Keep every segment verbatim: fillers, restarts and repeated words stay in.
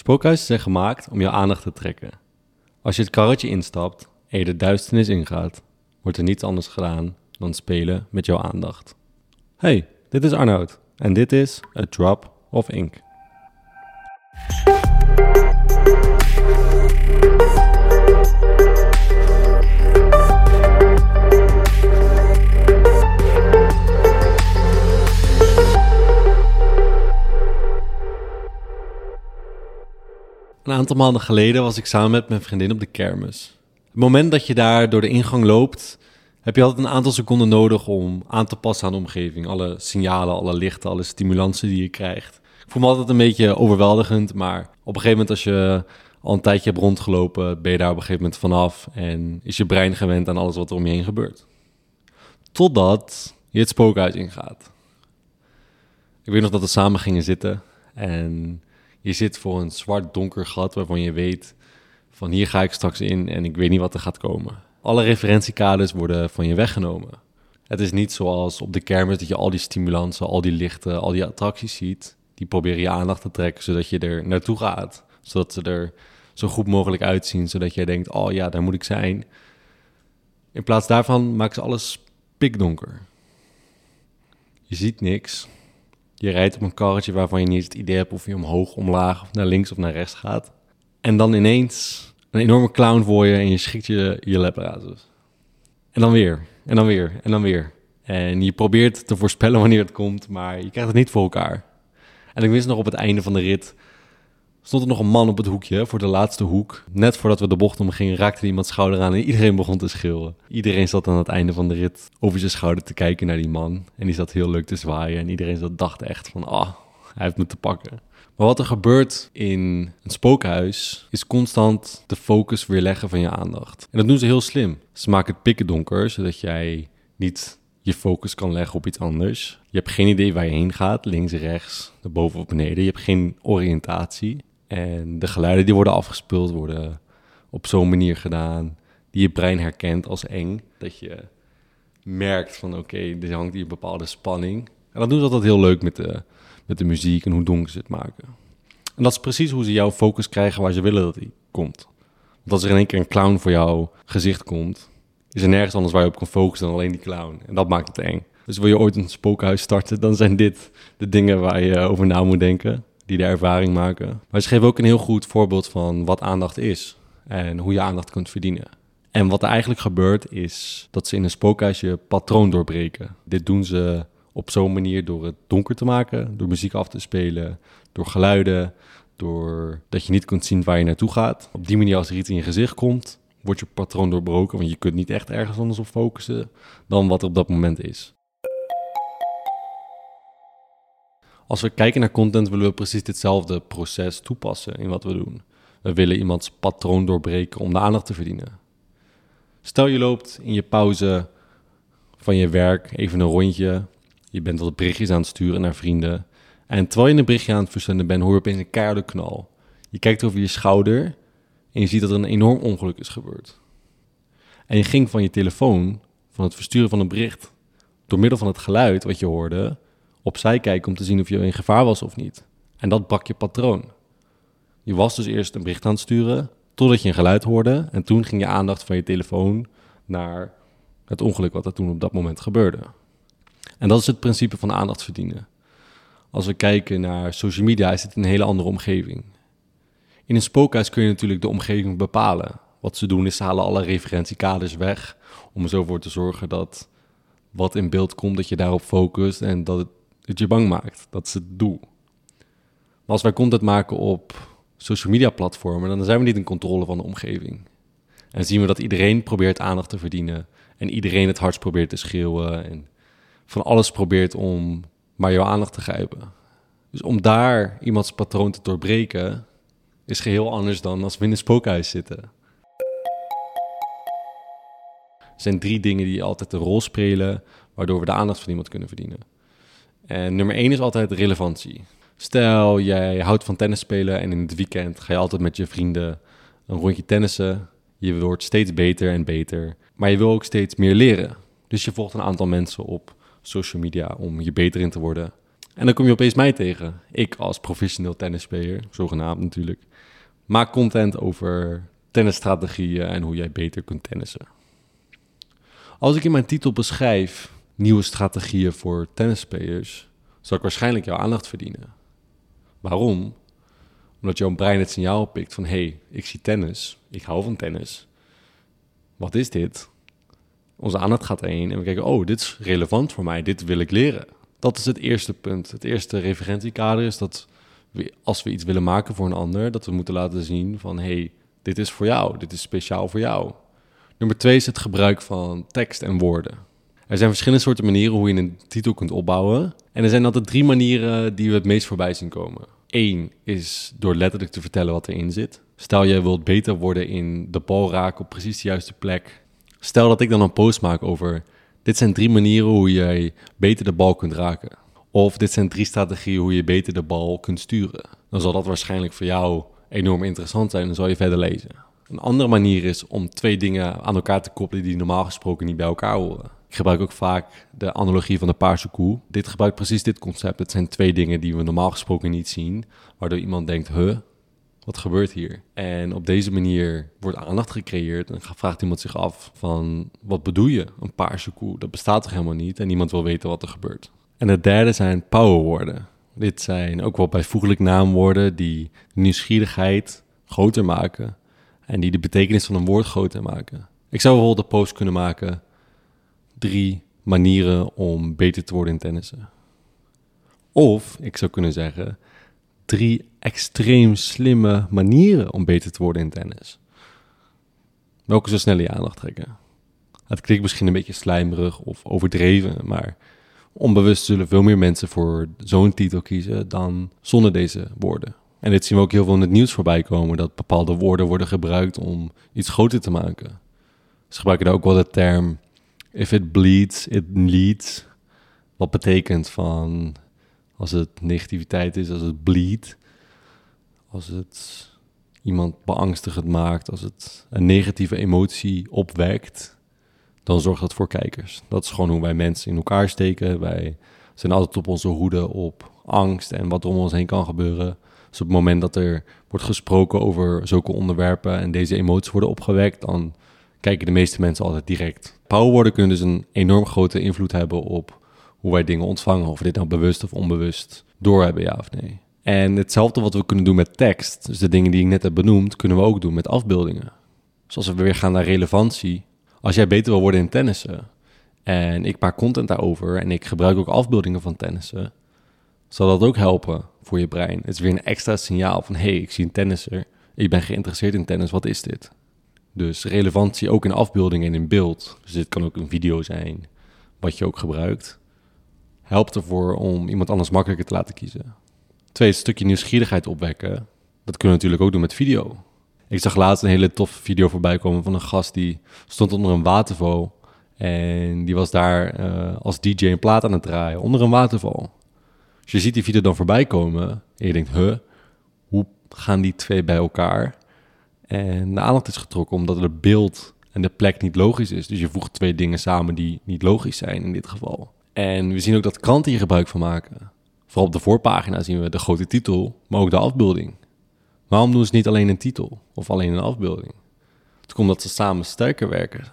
Spookhuizen zijn gemaakt om jouw aandacht te trekken. Als je het karretje instapt en je de duisternis ingaat, wordt er niets anders gedaan dan spelen met jouw aandacht. Hey, dit is Arnoud en dit is A Drop of Ink. Een aantal maanden geleden was ik samen met mijn vriendin op de kermis. Het moment dat je daar door de ingang loopt, heb je altijd een aantal seconden nodig om aan te passen aan de omgeving. Alle signalen, alle lichten, alle stimulansen die je krijgt. Ik voel me altijd een beetje overweldigend, maar op een gegeven moment als je al een tijdje hebt rondgelopen, ben je daar op een gegeven moment vanaf en is je brein gewend aan alles wat er om je heen gebeurt. Totdat je het spookhuis ingaat. Ik weet nog dat we samen gingen zitten en je zit voor een zwart donker gat waarvan je weet van hier ga ik straks in en ik weet niet wat er gaat komen. Alle referentiekaders worden van je weggenomen. Het is niet zoals op de kermis dat je al die stimulansen, al die lichten, al die attracties ziet. Die proberen je aandacht te trekken zodat je er naartoe gaat. Zodat ze er zo goed mogelijk uitzien, zodat jij denkt, oh ja, daar moet ik zijn. In plaats daarvan maken ze alles pikdonker. Je ziet niks. Je rijdt op een karretje waarvan je niet het idee hebt of je omhoog, omlaag, of naar links of naar rechts gaat. En dan ineens een enorme clown voor je en je schikt je, je leprazes. En dan weer, en dan weer, en dan weer. En je probeert te voorspellen wanneer het komt, maar je krijgt het niet voor elkaar. En ik wist nog op het einde van de rit, stond er nog een man op het hoekje voor de laatste hoek. Net voordat we de bocht om gingen, raakte iemand schouder aan en iedereen begon te schreeuwen. Iedereen zat aan het einde van de rit over zijn schouder te kijken naar die man. En die zat heel leuk te zwaaien en iedereen zat, dacht echt van, ah, oh, hij heeft me te pakken. Maar wat er gebeurt in een spookhuis is constant de focus weer leggen van je aandacht. En dat doen ze heel slim. Ze maken het pikken donker, zodat jij niet je focus kan leggen op iets anders. Je hebt geen idee waar je heen gaat, links, rechts, naar boven of beneden. Je hebt geen oriëntatie. En de geluiden die worden afgespeeld worden op zo'n manier gedaan die je brein herkent als eng. Dat je merkt van oké, okay, er hangt hier een bepaalde spanning. En dat doen ze altijd heel leuk met de, met de muziek en hoe donker ze het maken. En dat is precies hoe ze jouw focus krijgen waar ze willen dat die komt. Want als er in één keer een clown voor jouw gezicht komt, is er nergens anders waar je op kan focussen dan alleen die clown. En dat maakt het eng. Dus wil je ooit een spookhuis starten, dan zijn dit de dingen waar je over na moet denken, die de ervaring maken. Maar ze geven ook een heel goed voorbeeld van wat aandacht is en hoe je aandacht kunt verdienen. En wat er eigenlijk gebeurt is dat ze in een spookhuis je patroon doorbreken. Dit doen ze op zo'n manier door het donker te maken, door muziek af te spelen, door geluiden, door dat je niet kunt zien waar je naartoe gaat. Op die manier, als er iets in je gezicht komt, wordt je patroon doorbroken, want je kunt niet echt ergens anders op focussen dan wat er op dat moment is. Als we kijken naar content willen we precies ditzelfde proces toepassen in wat we doen. We willen iemands patroon doorbreken om de aandacht te verdienen. Stel je loopt in je pauze van je werk even een rondje. Je bent wat berichtjes aan het sturen naar vrienden. En terwijl je een berichtje aan het verzenden bent, hoor je opeens een keiharde knal. Je kijkt over je schouder en je ziet dat er een enorm ongeluk is gebeurd. En je ging van je telefoon, van het versturen van een bericht, door middel van het geluid wat je hoorde, opzij kijken om te zien of je in gevaar was of niet. En dat brak je patroon. Je was dus eerst een bericht aan het sturen, totdat je een geluid hoorde. En toen ging je aandacht van je telefoon naar het ongeluk wat er toen op dat moment gebeurde. En dat is het principe van aandacht verdienen. Als we kijken naar social media is het een hele andere omgeving. In een spookhuis kun je natuurlijk de omgeving bepalen. Wat ze doen is ze halen alle referentiekaders weg, om er zo voor te zorgen dat wat in beeld komt, dat je daarop focust en dat het dat je bang maakt. Dat is het doel. Maar als wij content maken op social media platformen, dan zijn we niet in controle van de omgeving. En zien we dat iedereen probeert aandacht te verdienen. En iedereen het hardst probeert te schreeuwen. En van alles probeert om maar jouw aandacht te grijpen. Dus om daar iemands patroon te doorbreken, is geheel anders dan als we in een spookhuis zitten. Er zijn drie dingen die altijd een rol spelen, waardoor we de aandacht van iemand kunnen verdienen. En nummer één is altijd relevantie. Stel, jij houdt van tennis spelen en in het weekend ga je altijd met je vrienden een rondje tennissen. Je wordt steeds beter en beter, maar je wil ook steeds meer leren. Dus je volgt een aantal mensen op social media om je beter in te worden. En dan kom je opeens mij tegen. Ik als professioneel tennisspeler, zogenaamd natuurlijk, maak content over tennisstrategieën en hoe jij beter kunt tennissen. Als ik in mijn titel beschrijf nieuwe strategieën voor tennisspelers, zal ik waarschijnlijk jouw aandacht verdienen. Waarom? Omdat jouw brein het signaal pikt van, hé, hey, ik zie tennis, ik hou van tennis. Wat is dit? Onze aandacht gaat heen en we kijken, oh, dit is relevant voor mij, dit wil ik leren. Dat is het eerste punt. Het eerste referentiekader is dat we, als we iets willen maken voor een ander, dat we moeten laten zien van, hé, hey, dit is voor jou, dit is speciaal voor jou. Nummer twee is het gebruik van tekst en woorden. Er zijn verschillende soorten manieren hoe je een titel kunt opbouwen. En er zijn altijd drie manieren die we het meest voorbij zien komen. Eén is door letterlijk te vertellen wat erin zit. Stel, jij wilt beter worden in de bal raken op precies de juiste plek. Stel dat ik dan een post maak over, dit zijn drie manieren hoe jij beter de bal kunt raken. Of dit zijn drie strategieën hoe je beter de bal kunt sturen. Dan zal dat waarschijnlijk voor jou enorm interessant zijn en dan zal je verder lezen. Een andere manier is om twee dingen aan elkaar te koppelen die normaal gesproken niet bij elkaar horen. Ik gebruik ook vaak de analogie van de paarse koe. Dit gebruikt precies dit concept. Het zijn twee dingen die we normaal gesproken niet zien, waardoor iemand denkt, huh, wat gebeurt hier? En op deze manier wordt aandacht gecreëerd en vraagt iemand zich af van, wat bedoel je, een paarse koe? Dat bestaat toch helemaal niet? En niemand wil weten wat er gebeurt. En het derde zijn powerwoorden. Dit zijn ook wel bijvoeglijk naamwoorden die de nieuwsgierigheid groter maken en die de betekenis van een woord groter maken. Ik zou bijvoorbeeld een post kunnen maken, drie manieren om beter te worden in tennissen. Of ik zou kunnen zeggen, drie extreem slimme manieren om beter te worden in tennis. Welke zou sneller je aandacht trekken? Het klinkt misschien een beetje slijmerig of overdreven, maar onbewust zullen veel meer mensen voor zo'n titel kiezen dan zonder deze woorden. En dit zien we ook heel veel in het nieuws voorbij komen, dat bepaalde woorden worden gebruikt om iets groter te maken. Ze gebruiken daar ook wel de term, if it bleeds, it leads. Wat betekent van, als het negativiteit is, als het bleed, als het iemand beangstigend maakt, als het een negatieve emotie opwekt, dan zorgt dat voor kijkers. Dat is gewoon hoe wij mensen in elkaar steken. Wij zijn altijd op onze hoede op angst en wat er om ons heen kan gebeuren. Dus op het moment dat er wordt gesproken over zulke onderwerpen en deze emoties worden opgewekt, dan kijken de meeste mensen altijd direct. Powerwoorden kunnen dus een enorm grote invloed hebben op hoe wij dingen ontvangen, of we dit nou bewust of onbewust doorhebben, ja of nee. En hetzelfde wat we kunnen doen met tekst, dus de dingen die ik net heb benoemd, kunnen we ook doen met afbeeldingen. Dus als we weer gaan naar relevantie, als jij beter wil worden in tennissen en ik maak content daarover en ik gebruik ook afbeeldingen van tennissen, zal dat ook helpen voor je brein. Het is weer een extra signaal van, hé, hey, ik zie een tennisser, ik ben geïnteresseerd in tennis, wat is dit? Dus relevantie ook in afbeeldingen en in beeld, dus dit kan ook een video zijn, wat je ook gebruikt, helpt ervoor om iemand anders makkelijker te laten kiezen. Twee, een stukje nieuwsgierigheid opwekken. Dat kunnen we natuurlijk ook doen met video. Ik zag laatst een hele toffe video voorbij komen van een gast die stond onder een waterval. En die was daar uh, als D J een plaat aan het draaien, onder een waterval. Dus je ziet die video dan voorbij komen en je denkt, huh, hoe gaan die twee bij elkaar? En de aandacht is getrokken omdat het beeld en de plek niet logisch is. Dus je voegt twee dingen samen die niet logisch zijn in dit geval. En we zien ook dat kranten hier gebruik van maken. Vooral op de voorpagina zien we de grote titel, maar ook de afbeelding. Waarom doen ze niet alleen een titel of alleen een afbeelding? Het komt omdat ze samen sterker werken.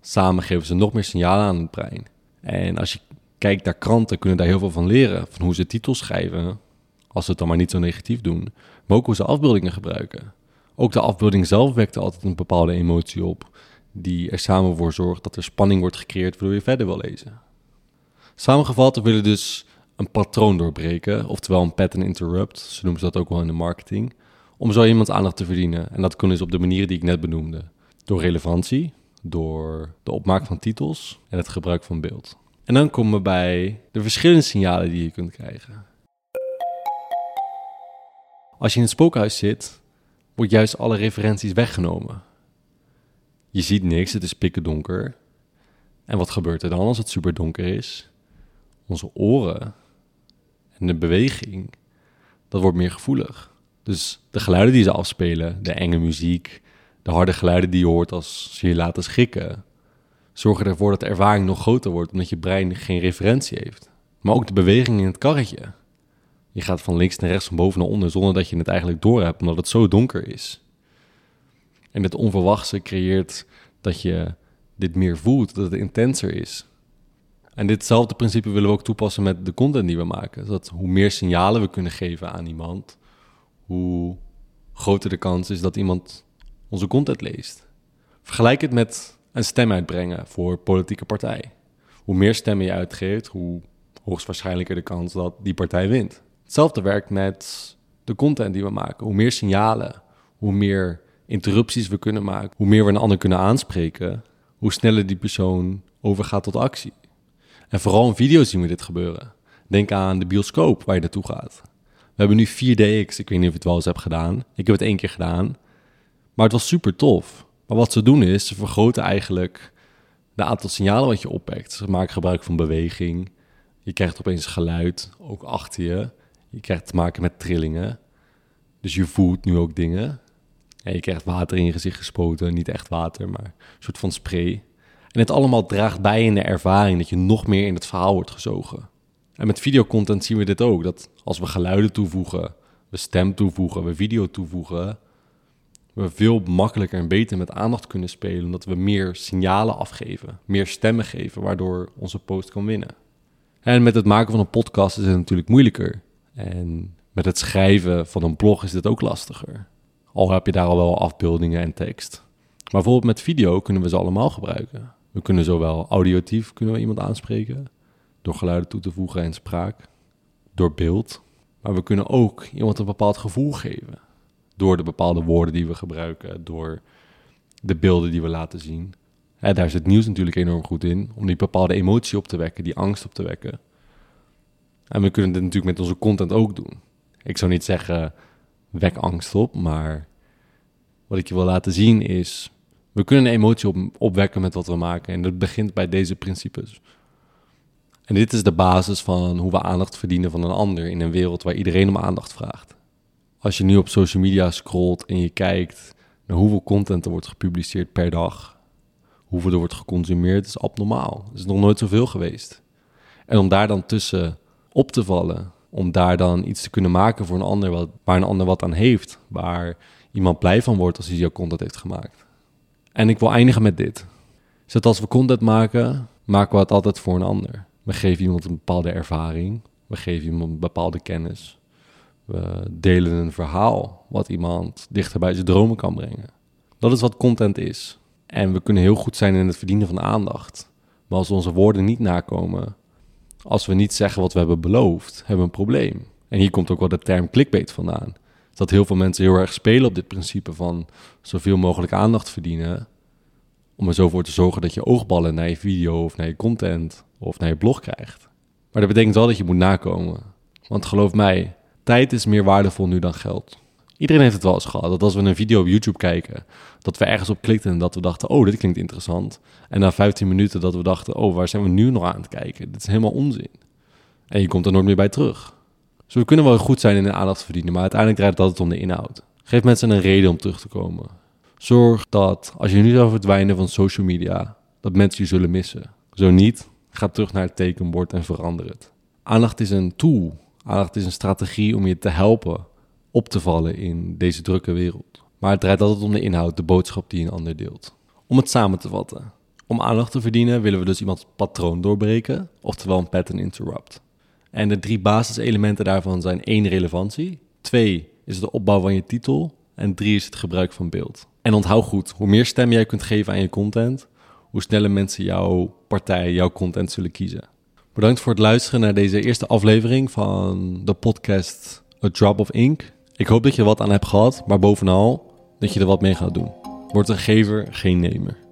Samen geven ze nog meer signalen aan het brein. En als je kijkt naar kranten, kunnen daar heel veel van leren. Van hoe ze titels schrijven, als ze het dan maar niet zo negatief doen. Maar ook hoe ze afbeeldingen gebruiken. Ook de afbeelding zelf wekt altijd een bepaalde emotie op, die er samen voor zorgt dat er spanning wordt gecreëerd, waardoor je verder wil lezen. Samengevat, we willen dus een patroon doorbreken, oftewel een pattern interrupt, ze noemen ze dat ook wel in de marketing, om zo iemands aandacht te verdienen. En dat kunnen ze op de manieren die ik net benoemde. Door relevantie, door de opmaak van titels en het gebruik van beeld. En dan komen we bij de verschillende signalen die je kunt krijgen. Als je in het spookhuis zit, wordt juist alle referenties weggenomen. Je ziet niks, het is pikken donker. En wat gebeurt er dan als het super donker is? Onze oren en de beweging, dat wordt meer gevoelig. Dus de geluiden die ze afspelen, de enge muziek, de harde geluiden die je hoort als ze je laten schrikken, zorgen ervoor dat de ervaring nog groter wordt, omdat je brein geen referentie heeft. Maar ook de beweging in het karretje. Je gaat van links naar rechts, van boven naar onder, zonder dat je het eigenlijk door hebt, omdat het zo donker is. En het onverwachte creëert dat je dit meer voelt, dat het intenser is. En ditzelfde principe willen we ook toepassen met de content die we maken. Dat hoe meer signalen we kunnen geven aan iemand, hoe groter de kans is dat iemand onze content leest. Vergelijk het met een stem uitbrengen voor politieke partij. Hoe meer stemmen je uitgeeft, hoe hoogstwaarschijnlijker de kans dat die partij wint. Hetzelfde werkt met de content die we maken. Hoe meer signalen, hoe meer interrupties we kunnen maken, hoe meer we een ander kunnen aanspreken, hoe sneller die persoon overgaat tot actie. En vooral in video's zien we dit gebeuren. Denk aan de bioscoop waar je naartoe gaat. We hebben nu vier D X, ik weet niet of je het wel eens hebt gedaan. Ik heb het één keer gedaan, maar het was super tof. Maar wat ze doen is, ze vergroten eigenlijk de aantal signalen wat je oppikt. Ze maken gebruik van beweging. Je krijgt opeens geluid, ook achter je. Je krijgt te maken met trillingen. Dus je voelt nu ook dingen. En je krijgt water in je gezicht gespoten. Niet echt water, maar een soort van spray. En het allemaal draagt bij in de ervaring dat je nog meer in het verhaal wordt gezogen. En met videocontent zien we dit ook. Dat als we geluiden toevoegen, we stem toevoegen, we video toevoegen, we veel makkelijker en beter met aandacht kunnen spelen, omdat we meer signalen afgeven, meer stemmen geven, waardoor onze post kan winnen. En met het maken van een podcast is het natuurlijk moeilijker. En met het schrijven van een blog is dit ook lastiger. Al heb je daar al wel afbeeldingen en tekst. Maar bijvoorbeeld met video kunnen we ze allemaal gebruiken. We kunnen zowel audiotief kunnen we iemand aanspreken, door geluiden toe te voegen en spraak, door beeld. Maar we kunnen ook iemand een bepaald gevoel geven. Door de bepaalde woorden die we gebruiken, door de beelden die we laten zien. En daar zit nieuws natuurlijk enorm goed in, om die bepaalde emotie op te wekken, die angst op te wekken. En we kunnen dit natuurlijk met onze content ook doen. Ik zou niet zeggen, wek angst op, maar wat ik je wil laten zien is, we kunnen een emotie op, opwekken met wat we maken. En dat begint bij deze principes. En dit is de basis van hoe we aandacht verdienen van een ander in een wereld waar iedereen om aandacht vraagt. Als je nu op social media scrolt en je kijkt naar hoeveel content er wordt gepubliceerd per dag, hoeveel er wordt geconsumeerd, is abnormaal. Het is nog nooit zoveel geweest. En om daar dan tussen op te vallen, om daar dan iets te kunnen maken voor een ander wat, waar een ander wat aan heeft, waar iemand blij van wordt als hij jouw content heeft gemaakt. En ik wil eindigen met dit. Dus als we content maken, maken we het altijd voor een ander. We geven iemand een bepaalde ervaring, we geven iemand een bepaalde kennis. We delen een verhaal wat iemand dichter bij zijn dromen kan brengen. Dat is wat content is. En we kunnen heel goed zijn in het verdienen van aandacht. Maar als onze woorden niet nakomen, als we niet zeggen wat we hebben beloofd, hebben we een probleem. En hier komt ook wel de term clickbait vandaan. Dat heel veel mensen heel erg spelen op dit principe van zoveel mogelijk aandacht verdienen, om er zo voor te zorgen dat je oogballen naar je video of naar je content of naar je blog krijgt. Maar dat betekent wel dat je moet nakomen. Want geloof mij, tijd is meer waardevol nu dan geld. Iedereen heeft het wel eens gehad, dat als we een video op YouTube kijken, dat we ergens op klikten en dat we dachten, oh, dit klinkt interessant. En na vijftien minuten dat we dachten, oh, waar zijn we nu nog aan het kijken? Dit is helemaal onzin. En je komt er nooit meer bij terug. Dus we kunnen wel goed zijn in de aandacht verdienen, maar uiteindelijk draait het altijd om de inhoud. Geef mensen een reden om terug te komen. Zorg dat, als je nu zou verdwijnen van social media, dat mensen je zullen missen. Zo niet, ga terug naar het tekenbord en verander het. Aandacht is een tool. Aandacht is een strategie om je te helpen op te vallen in deze drukke wereld. Maar het draait altijd om de inhoud, de boodschap die een ander deelt. Om het samen te vatten. Om aandacht te verdienen willen we dus iemands patroon doorbreken, oftewel een pattern interrupt. En de drie basiselementen daarvan zijn één, relevantie. Twee is de opbouw van je titel. En drie is het gebruik van beeld. En onthoud goed, hoe meer stem jij kunt geven aan je content, hoe sneller mensen jouw partij, jouw content zullen kiezen. Bedankt voor het luisteren naar deze eerste aflevering van de podcast A Drop of Ink. Ik hoop dat je er wat aan hebt gehad, maar bovenal dat je er wat mee gaat doen. Word een gever, geen nemer.